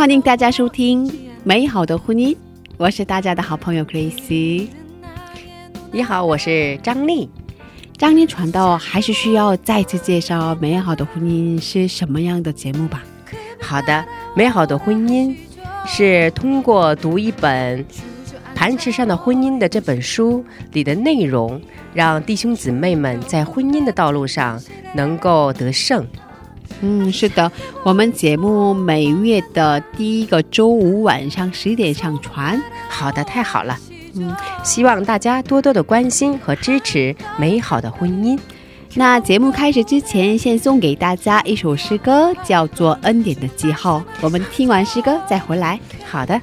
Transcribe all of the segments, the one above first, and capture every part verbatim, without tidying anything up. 欢迎大家收听美好的婚姻，我是大家的好朋友 Grace。 你好，我是张丽。 张丽传道还是需要再次介绍美好的婚姻是什么样的节目吧。好的，美好的婚姻是通过读一本 磐石上的婚姻的这本书里的内容，让弟兄姊妹们在婚姻的道路上能够得胜。 嗯，是的，我们节目每月的第一个周五晚上十点上传。 好的，太好了。 希望大家多多的关心和支持美好的婚姻。 那节目开始之前，先送给大家一首诗歌，叫做《恩典的记号》。 我们听完诗歌再回来。 好的。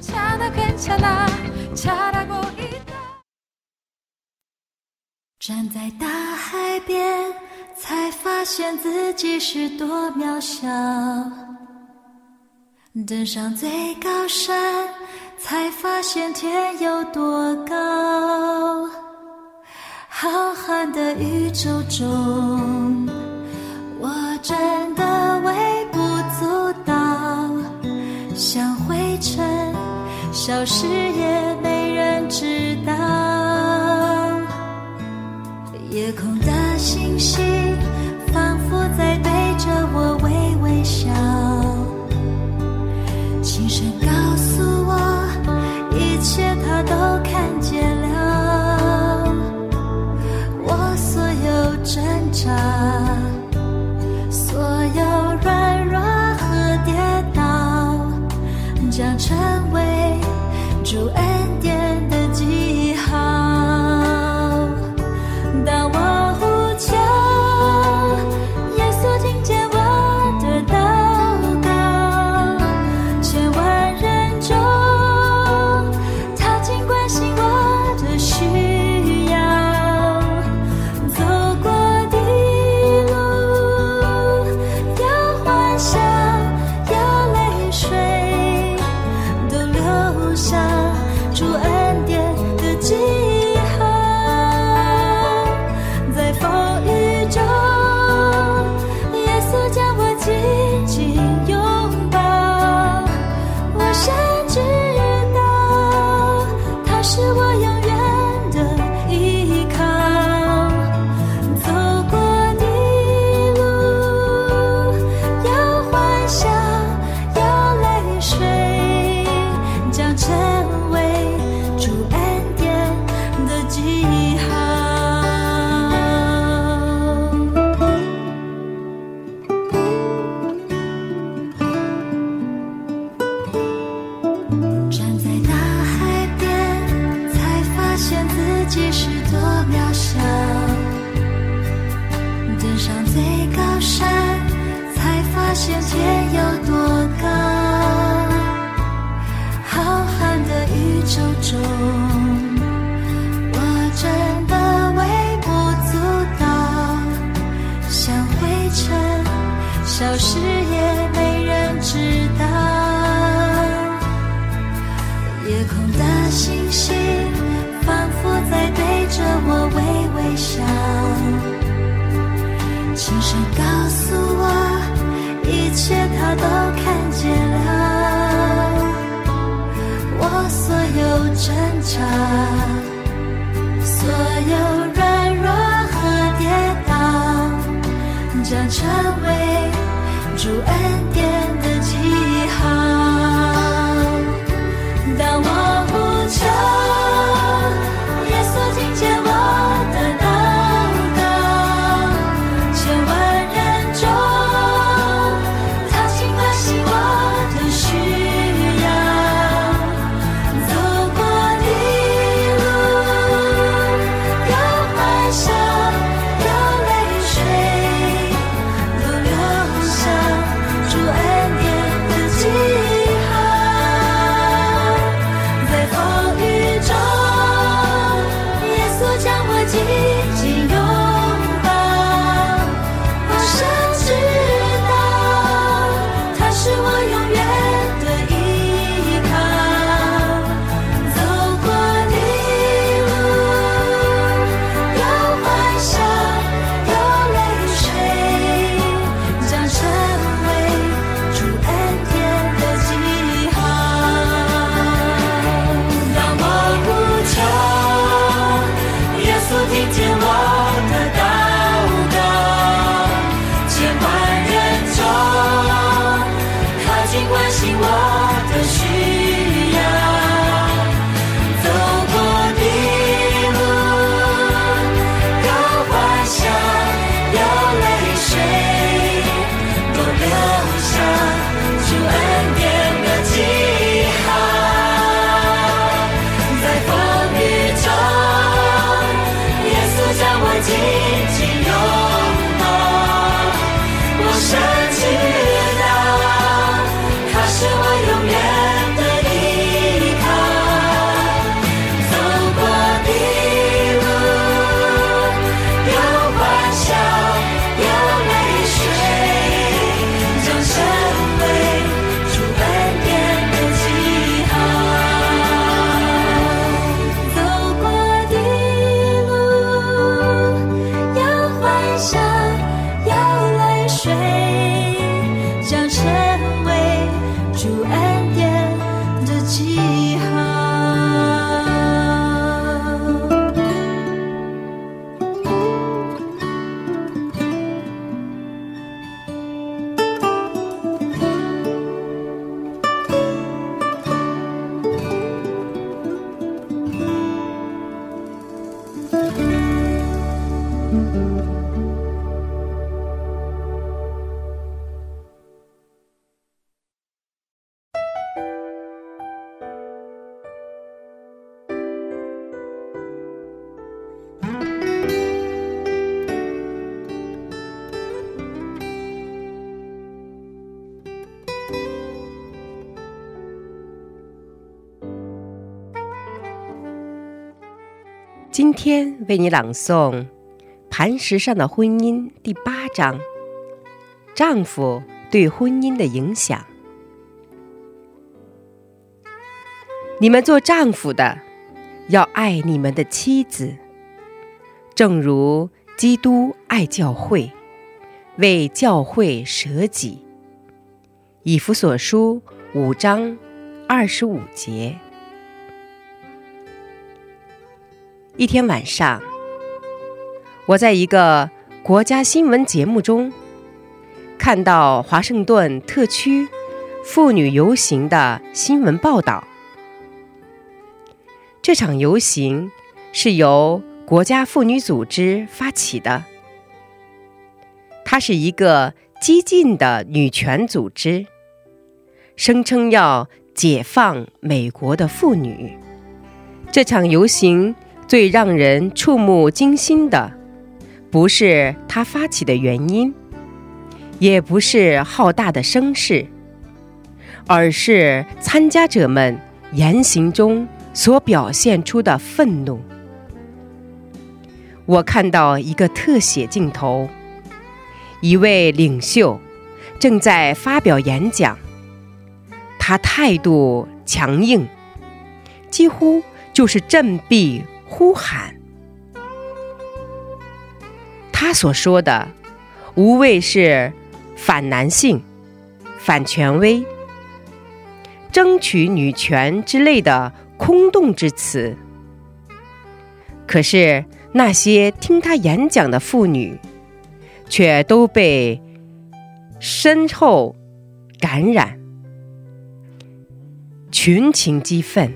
主爱今天为你朗诵《 磐石上的婚姻》 第八章， 丈夫对婚姻的影响。 你们做丈夫的要爱你们的妻子， 正如基督爱教会， 为教会舍己。 以弗所书 五章二十五节。 一天晚上，我在一个国家新闻节目中看到华盛顿特区妇女游行的新闻报道。 这场游行是由国家妇女组织发起的， 它是一个激进的女权组织， 声称要解放美国的妇女。 这场游行 最让人触目惊心的不是他发起的原因， 也不是浩大的声势， 而是参加者们言行中所表现出的愤怒。 我看到一个特写镜头， 一位领袖正在发表演讲， 他态度强硬， 几乎就是振臂 呼喊。 他所说的无非是反男性、 反权威、 争取女权之类的空洞之词。 可是那些听他演讲的妇女 却都被身后感染， 群情激愤。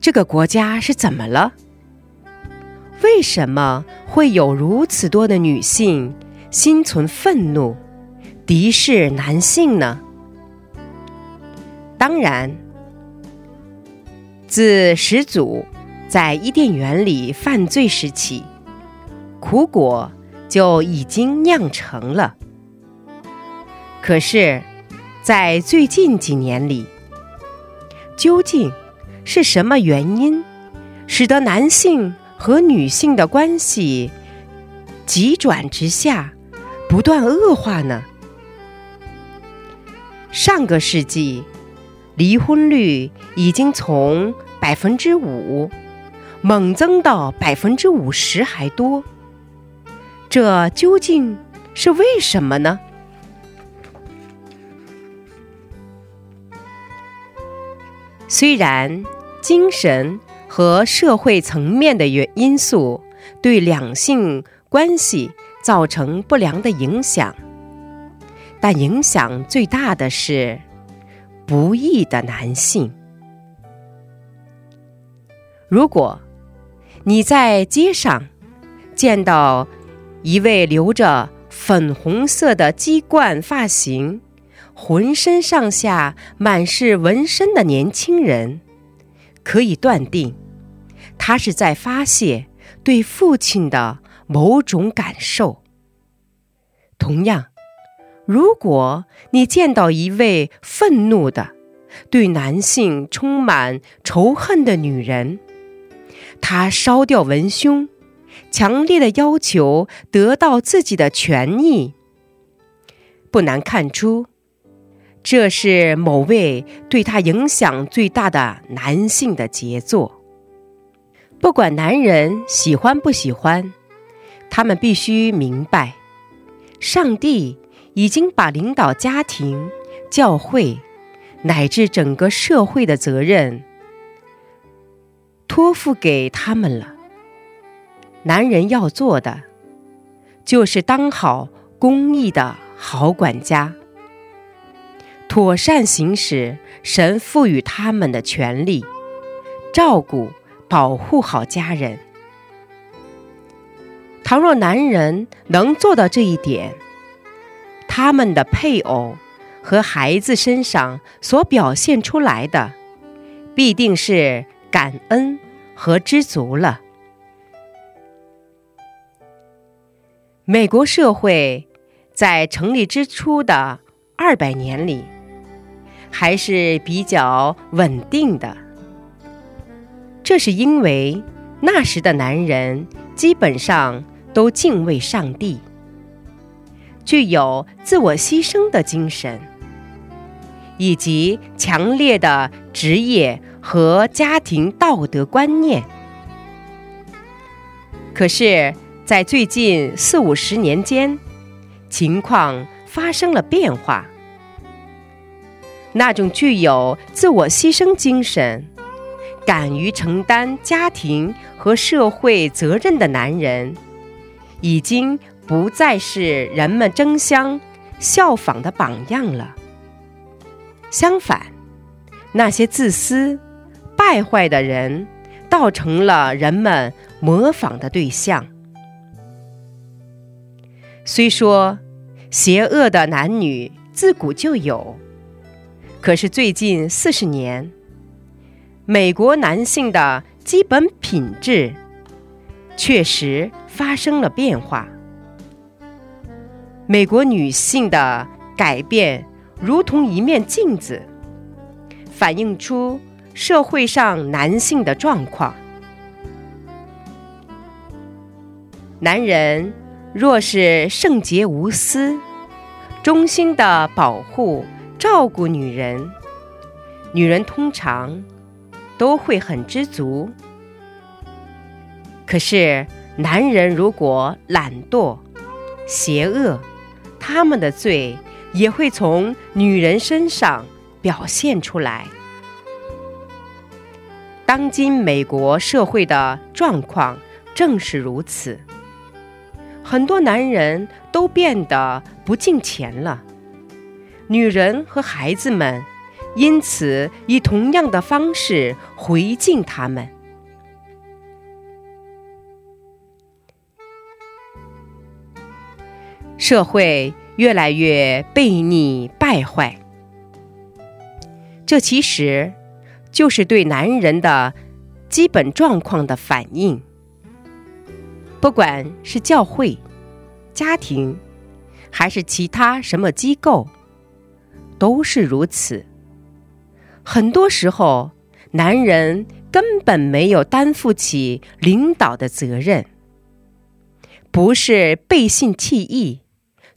这个国家是怎么了？为什么会有如此多的女性心存愤怒，敌视男性呢？ 当然，自始祖在伊甸园里犯罪时起， 苦果就已经酿成了。 可是在最近几年里， 究竟 是什么原因使得男性和女性的关系急转直下不断恶化呢？ 上个世纪， 离婚率已经从 百分之五 猛增到 百分之五十 还多， 这究竟是为什么呢？ 虽然 精神和社会层面的因素对两性关系造成不良的影响， 但影响最大的是不义的男性。 如果你在街上见到一位留着粉红色的鸡冠发型、 浑身上下满是纹身的年轻人， 可以断定， 他是在发泄对父亲的某种感受。 同样， 如果你见到一位愤怒的、 对男性充满仇恨的女人， 她烧掉文胸， 强烈地要求得到自己的权益， 不难看出， 这是某位对他影响最大的男性的杰作。 不管男人喜欢不喜欢， 他们必须明白， 上帝已经把领导家庭、 教会 乃至整个社会的责任 托付给他们了。 男人要做的 就是当好公义的好管家， 妥善行使神赋予他们的权利， 照顾保护好家人。 倘若男人能做到这一点， 他们的配偶和孩子身上所表现出来的， 必定是感恩和知足了。 美国社会在成立之初的 二百年里， 还是比较稳定的，这是因为那时的男人基本上都敬畏上帝，具有自我牺牲的精神，以及强烈的职业和家庭道德观念。可是在最近四五十年间，情况发生了变化。 那种具有自我牺牲精神、敢于承担家庭和社会责任的男人，已经不再是人们争相效仿的榜样了。相反，那些自私败坏的人，倒成了人们模仿的对象。虽说邪恶的男女自古就有， 可是最近四十年，美国男性的基本品质确实发生了变化。美国女性的改变如同一面镜子，反映出社会上男性的状况。男人若是圣洁无私，衷心的保护 照顾女人，女人通常都会很知足。可是男人如果懒惰、邪恶，他们的罪也会从女人身上表现出来。当今美国社会的状况正是如此，很多男人都变得不敬钱了。 女人和孩子们因此以同样的方式回敬他们。社会越来越背逆败坏，这其实就是对男人的基本状况的反应，不管是教会、家庭还是其他什么机构 都是如此。很多时候，男人根本没有担负起领导的责任，不是背信弃义，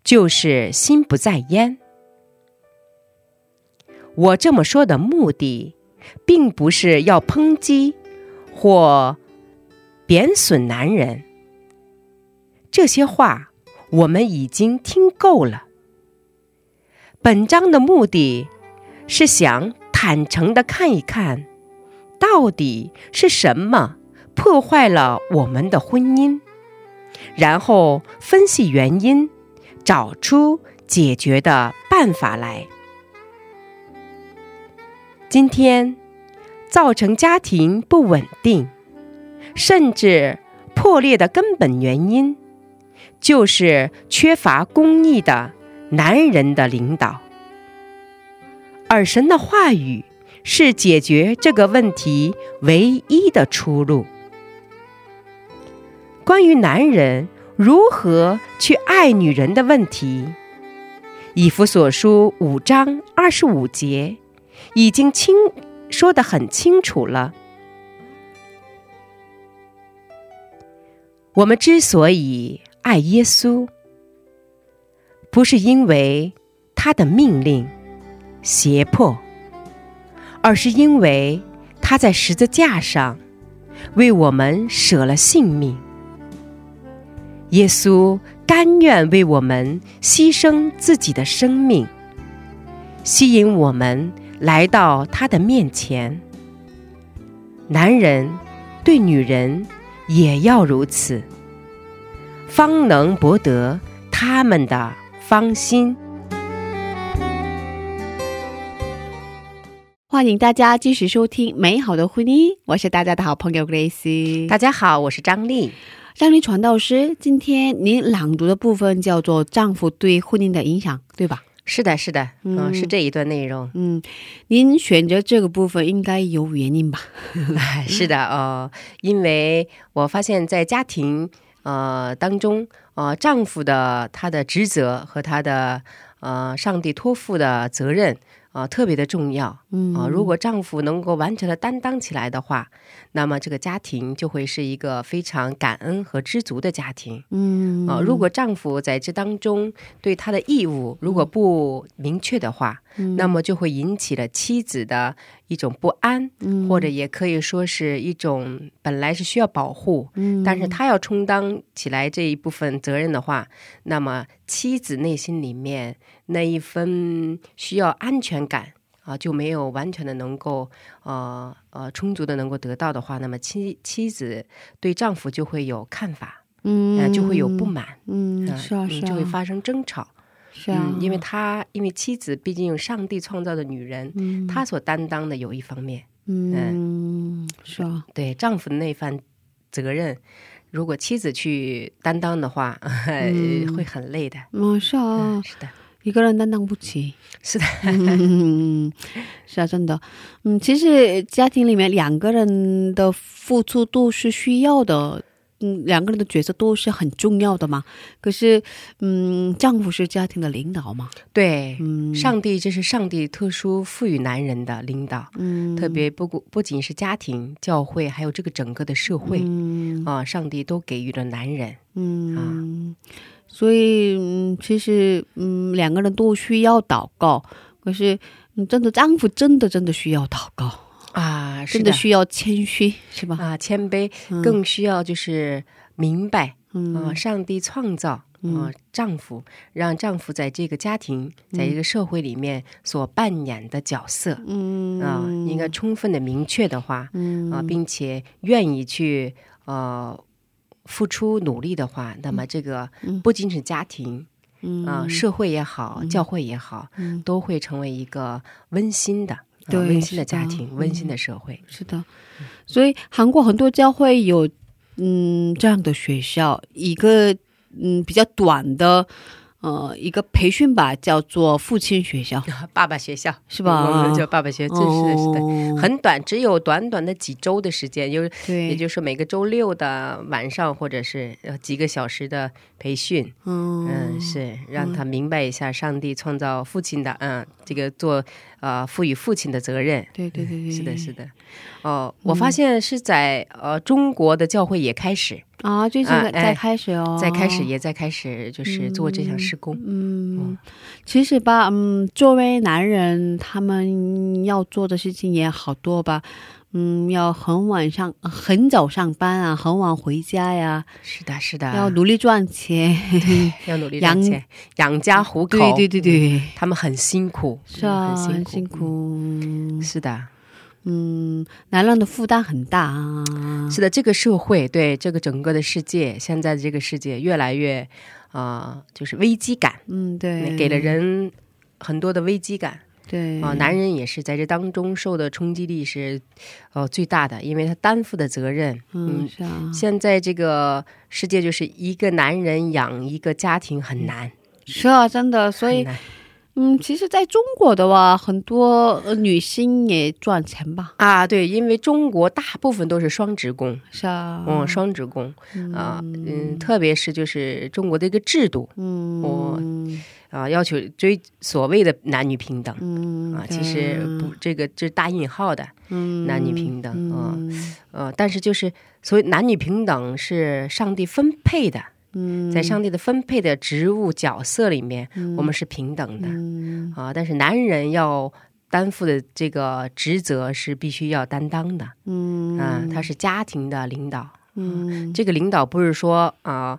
就是心不在焉。我这么说的目的，并不是要抨击或贬损男人，这些话我们已经听够了。 本章的目的是想坦诚地看一看，到底是什么破坏了我们的婚姻，然后分析原因，找出解决的办法来。今天造成家庭不稳定，甚至破裂的根本原因，就是缺乏公义的男人的领导。 而神的话语是解决这个问题唯一的出路。关于男人如何去爱女人的问题，以弗所书五章二十五节已经说得很清楚了。我们之所以爱耶稣，不是因为他的命令、胁迫， 而是因为他在十字架上为我们舍了性命。耶稣甘愿为我们牺牲自己的生命，吸引我们来到他的面前。男人对女人也要如此，方能博得他们的芳心。 欢迎大家继续收听美好的婚姻，我是大家的好朋友 Grace。 大家好，我是张丽。张丽传道师，今天您朗读的部分叫做丈夫对婚姻的影响，对吧？是的，是的，是这一段内容。您选择这个部分应该有原因吧？是的，因为我发现在家庭当中，丈夫的他的职责和他的上帝托付的责任特别的重要，如果丈夫能够完成了担当起来的话，那么这个家庭就会是一个非常感恩和知足的家庭。如果丈夫在这当中对他的义务如果不明确的话，那么就会引起了妻子的一种不安，或者也可以说是一种本来是需要保护但是他要充当起来这一部分责任的话，那么 妻子内心里面那一份需要安全感啊，就没有完全的能够呃呃充足的能够得到的话，那么妻妻子对丈夫就会有看法，嗯，就会有不满，嗯，是啊，就会发生争吵。 是啊，因为她因为妻子毕竟上帝创造的女人，她所担当的有一方面，嗯，是啊，对丈夫那番责任 如果妻子去担当的话，会很累的。是的，是的。一个人担当不起。是的，是的。真的，嗯，其实家庭里面两个人的付出都是需要的，两个人的角色都是很重要的嘛。可是，嗯，丈夫是家庭的领导嘛。对，上帝这是上帝特殊赋予男人的领导，特别不不仅是家庭，教会还有这个整个的社会啊，上帝都给予了男人啊，所以其实嗯，两个人都需要祷告。可是真的丈夫真的真的需要祷告。啊，真的需要谦虚，是吧？啊，谦卑， 更需要就是明白上帝创造丈夫，让丈夫在这个家庭在一个社会里面所扮演的角色，应该充分的明确的话，并且愿意去付出努力的话，那么这个不仅是家庭，社会也好，教会也好，都会成为一个温馨的 温馨的家庭，温馨的社会。是的，所以韩国很多教会有嗯这样的学校，一个嗯比较短的呃一个培训吧，叫做父亲学校，爸爸学校是吧，我们叫爸爸学，真是的是的，很短，只有短短的几周的时间，有也就是每个周六的晚上或者是呃几个小时的培训，嗯，是让他明白一下上帝创造父亲的啊这个做 父与父亲的责任。对对对对，是的，是的。哦，我发现是在呃中国的教会也开始啊，最近在开始哦，在开始也在开始就是做这项事工。嗯，其实吧，嗯，周围男人他们要做的事情也好多吧，嗯，要很晚上很早上班啊，很晚回家呀。是的，是的，要努力赚钱，养家糊口，对对对对，他们很辛苦，是很辛苦。 是的，嗯，男人的负担很大啊。是的，这个社会对这个整个的世界，现在这个世界越来越啊，就是危机感，嗯，对，给了人很多的危机感，对啊，男人也是在这当中受的冲击力是最大的，因为他担负的责任，嗯，现在这个世界就是一个男人养一个家庭很难，是啊，真的，所以 嗯，其实在中国的话，很多女性也赚钱吧。啊，对，因为中国大部分都是双职工，是啊，嗯，双职工啊，嗯，特别是就是中国的一个制度，我要求追所谓的男女平等啊，其实这个这是大引号的男女平等啊，但是就是所以男女平等是上帝分配的。 在上帝的分配的职务角色里面，我们是平等的啊，但是男人要担负的这个职责是必须要担当的啊，他是家庭的领导，这个领导不是说啊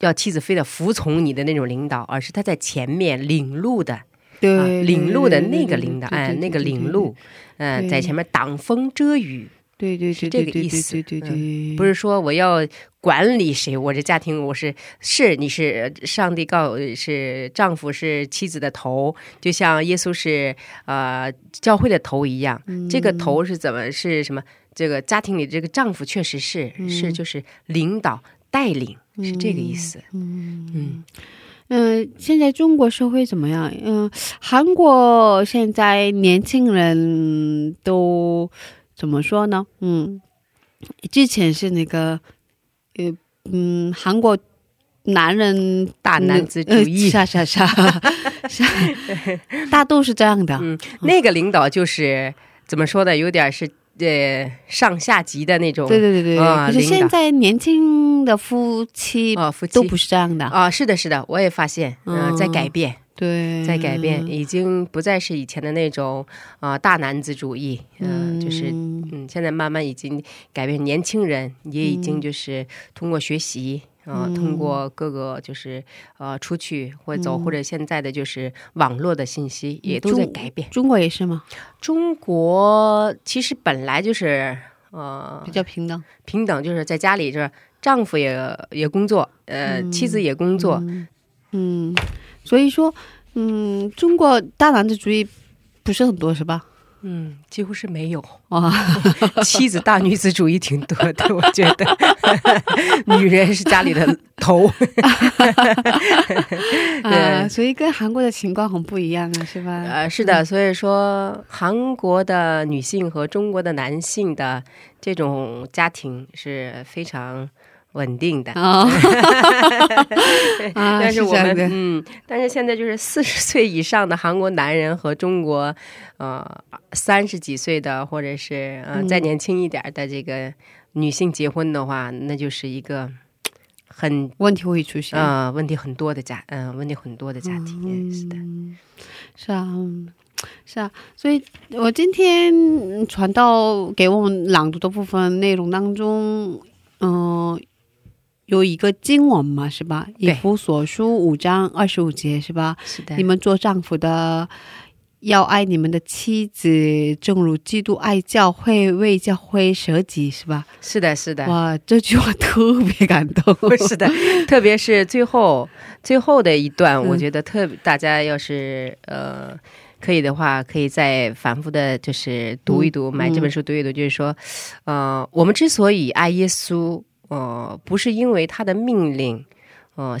要妻子非得服从你的那种领导，而是他在前面领路的 领路的那个领导，哎，那个领路在前面挡风遮雨， 对对对对对对对，不是说我要管理谁，我这家庭我是是你是上帝告是丈夫是妻子的头，就像耶稣是呃教会的头一样，这个头是怎么是什么，这个家庭里这个丈夫确实是是就是领导带领，是这个意思。嗯 嗯，现在中国社会怎么样？嗯，韩国现在年轻人都 怎么说呢？嗯，之前是那个，呃，嗯，韩国。男人大男子主义，是啊是啊是啊，大都是这样的。对对对对，可是现在年轻的夫妻啊夫妻都不是这样的啊，是的是的，我也发现在改变，对在改变，已经不再是以前的那种啊大男子主义，就是现在慢慢已经改变年轻人也已经就是通过学习 呃通过各个就是呃出去或者走或者现在的就是网络的信息也都在改变。中国也是吗？中国其实本来就是呃比较平等平等，就是在家里就是丈夫也也工作，呃妻子也工作。嗯，所以说嗯中国大男子主义不是很多是吧？ 嗯，几乎是没有啊，妻子大女子主义挺多的，我觉得女人是家里的头，所以跟韩国的情况很不一样，是吧？是的，所以说韩国的女性和中国的男性的这种家庭是非常 稳定的。但是我们嗯但是现在就是四十岁以上的韩国男人和中国呃三十几岁的或者是呃再年轻一点的这个女性结婚的话，那就是一个很问题会出现啊问题很多的家嗯问题很多的家庭。是啊 是啊，所以我今天传道给我们朗读的部分内容当中嗯 以弗所书五章二十五节是吧？你们做丈夫的要爱你们的妻子，正如基督爱教会为教会舍己，是吧？是的是的，哇，这句话特别感动。是的，特别是最后最后的一段，我觉得特大家要是呃 可以的话可以再反复的就是读一读，买这本书读一读，就是说呃我们之所以爱耶稣 不是因为他的命令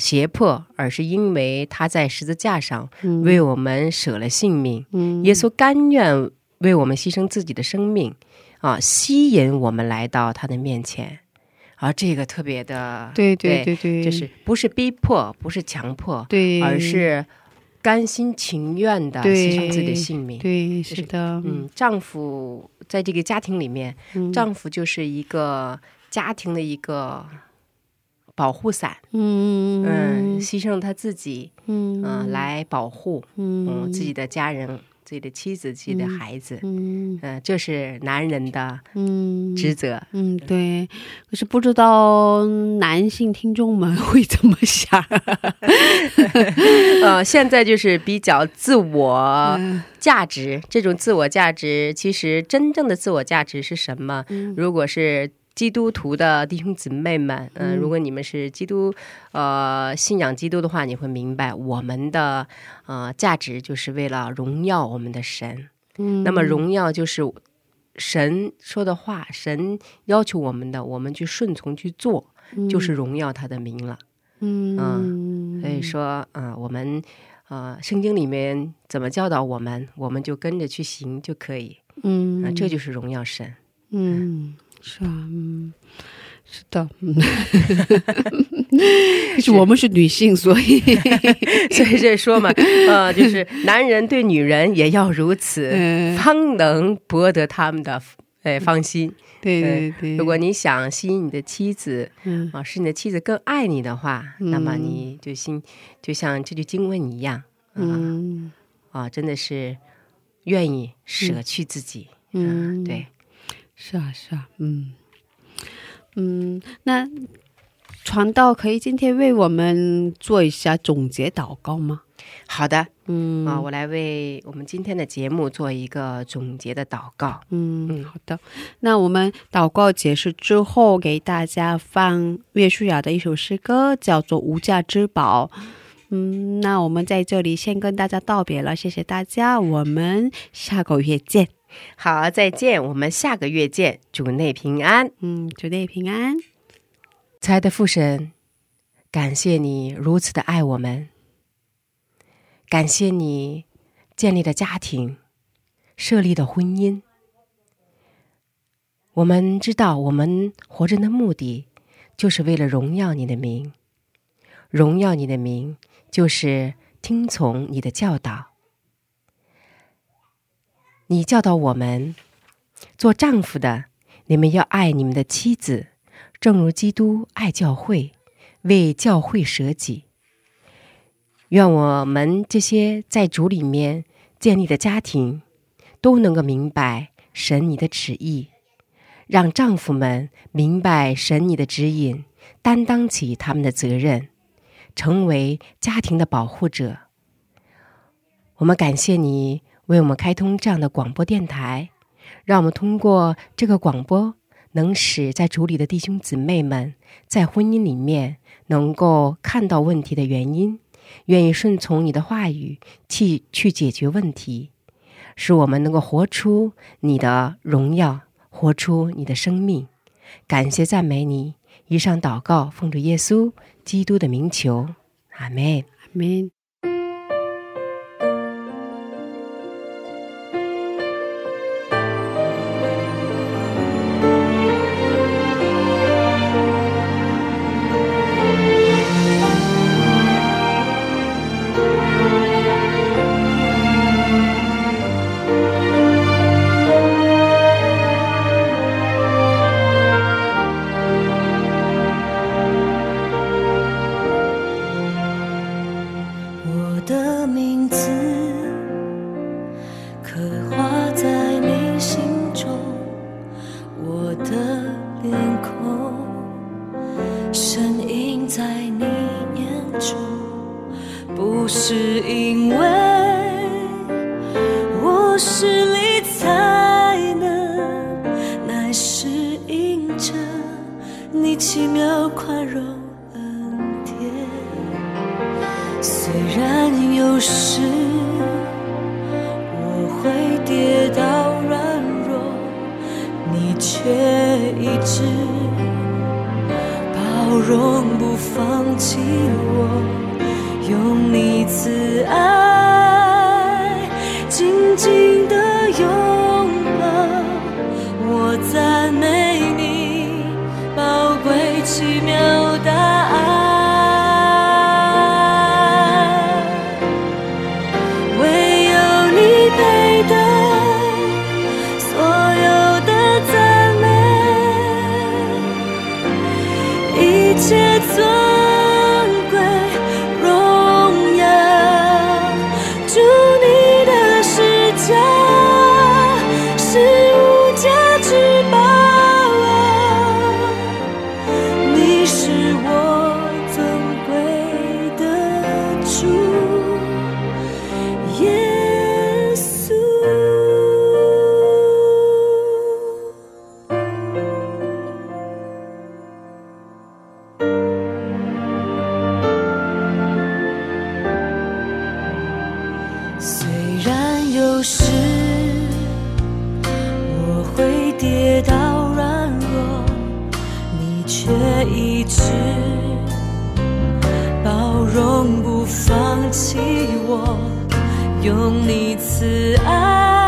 胁迫，而是因为他在十字架上为我们舍了性命。耶稣甘愿为我们牺牲自己的生命，吸引我们来到他的面前。而这个特别的，对对对，就是不是逼迫，不是强迫，而是 甘心情愿的牺牲自己的性命。对，是的，嗯，丈夫在这个家庭里面，丈夫就是一个家庭的一个保护伞，嗯，牺牲他自己，嗯，来保护，嗯，自己的家人，自己的妻子，自己的孩子，嗯，这是男人的职责。嗯，对，可是不知道男性听众们会怎么想。呃，现在就是比较自我价值，这种自我价值其实真正的自我价值是什么？如果是 基督徒的弟兄姊妹们，如果你们是基督信仰基督的话，你会明白我们的价值就是为了荣耀我们的神。那么荣耀就是神说的话，神要求我们的，我们去顺从去做，就是荣耀他的名了。嗯，所以说我们圣经里面怎么教导我们，我们就跟着去行就可以。嗯，这就是荣耀神。嗯， 是啊，是的，是我们是女性，所以所以说嘛，呃，就是男人对女人也要如此，方能博得他们的哎放心。对对对，如果你想吸引你的妻子，啊，是你的妻子更爱你的话，那么你就心就像这句经文一样，啊，啊，真的是愿意舍去自己。嗯，对。 是啊是啊，嗯嗯，那传道可以今天为我们做一下总结祷告吗？好的，嗯啊，我来为我们今天的节目做一个总结的祷告。嗯，好的，那我们祷告结束之后给大家放约书亚的一首诗歌，叫做《无价之宝》。嗯，那我们在这里先跟大家道别了，谢谢大家，我们下个月见。 好，再见，我们下个月见。主内平安。嗯，主内平安。亲爱的父神，感谢你如此的爱我们，感谢你建立的家庭，设立的婚姻。我们知道我们活着的目的就是为了荣耀你的名，荣耀你的名，就是听从你的教导。你教导我们，做丈夫的，你们要爱你们的妻子，正如基督爱教会，为教会舍己。愿我们这些在主里面建立的家庭，都能够明白神你的旨意，让丈夫们明白神你的指引，担当起他们的责任，成为家庭的保护者。我们感谢你为我们开通这样的广播电台，让我们通过这个广播能使在主里的弟兄姊妹们在婚姻里面能够看到问题的原因，愿意顺从你的话语去去解决问题，使我们能够活出你的荣耀，活出你的生命。感谢赞美你，以上祷告奉主耶稣基督的名求，阿们，阿们。用你慈爱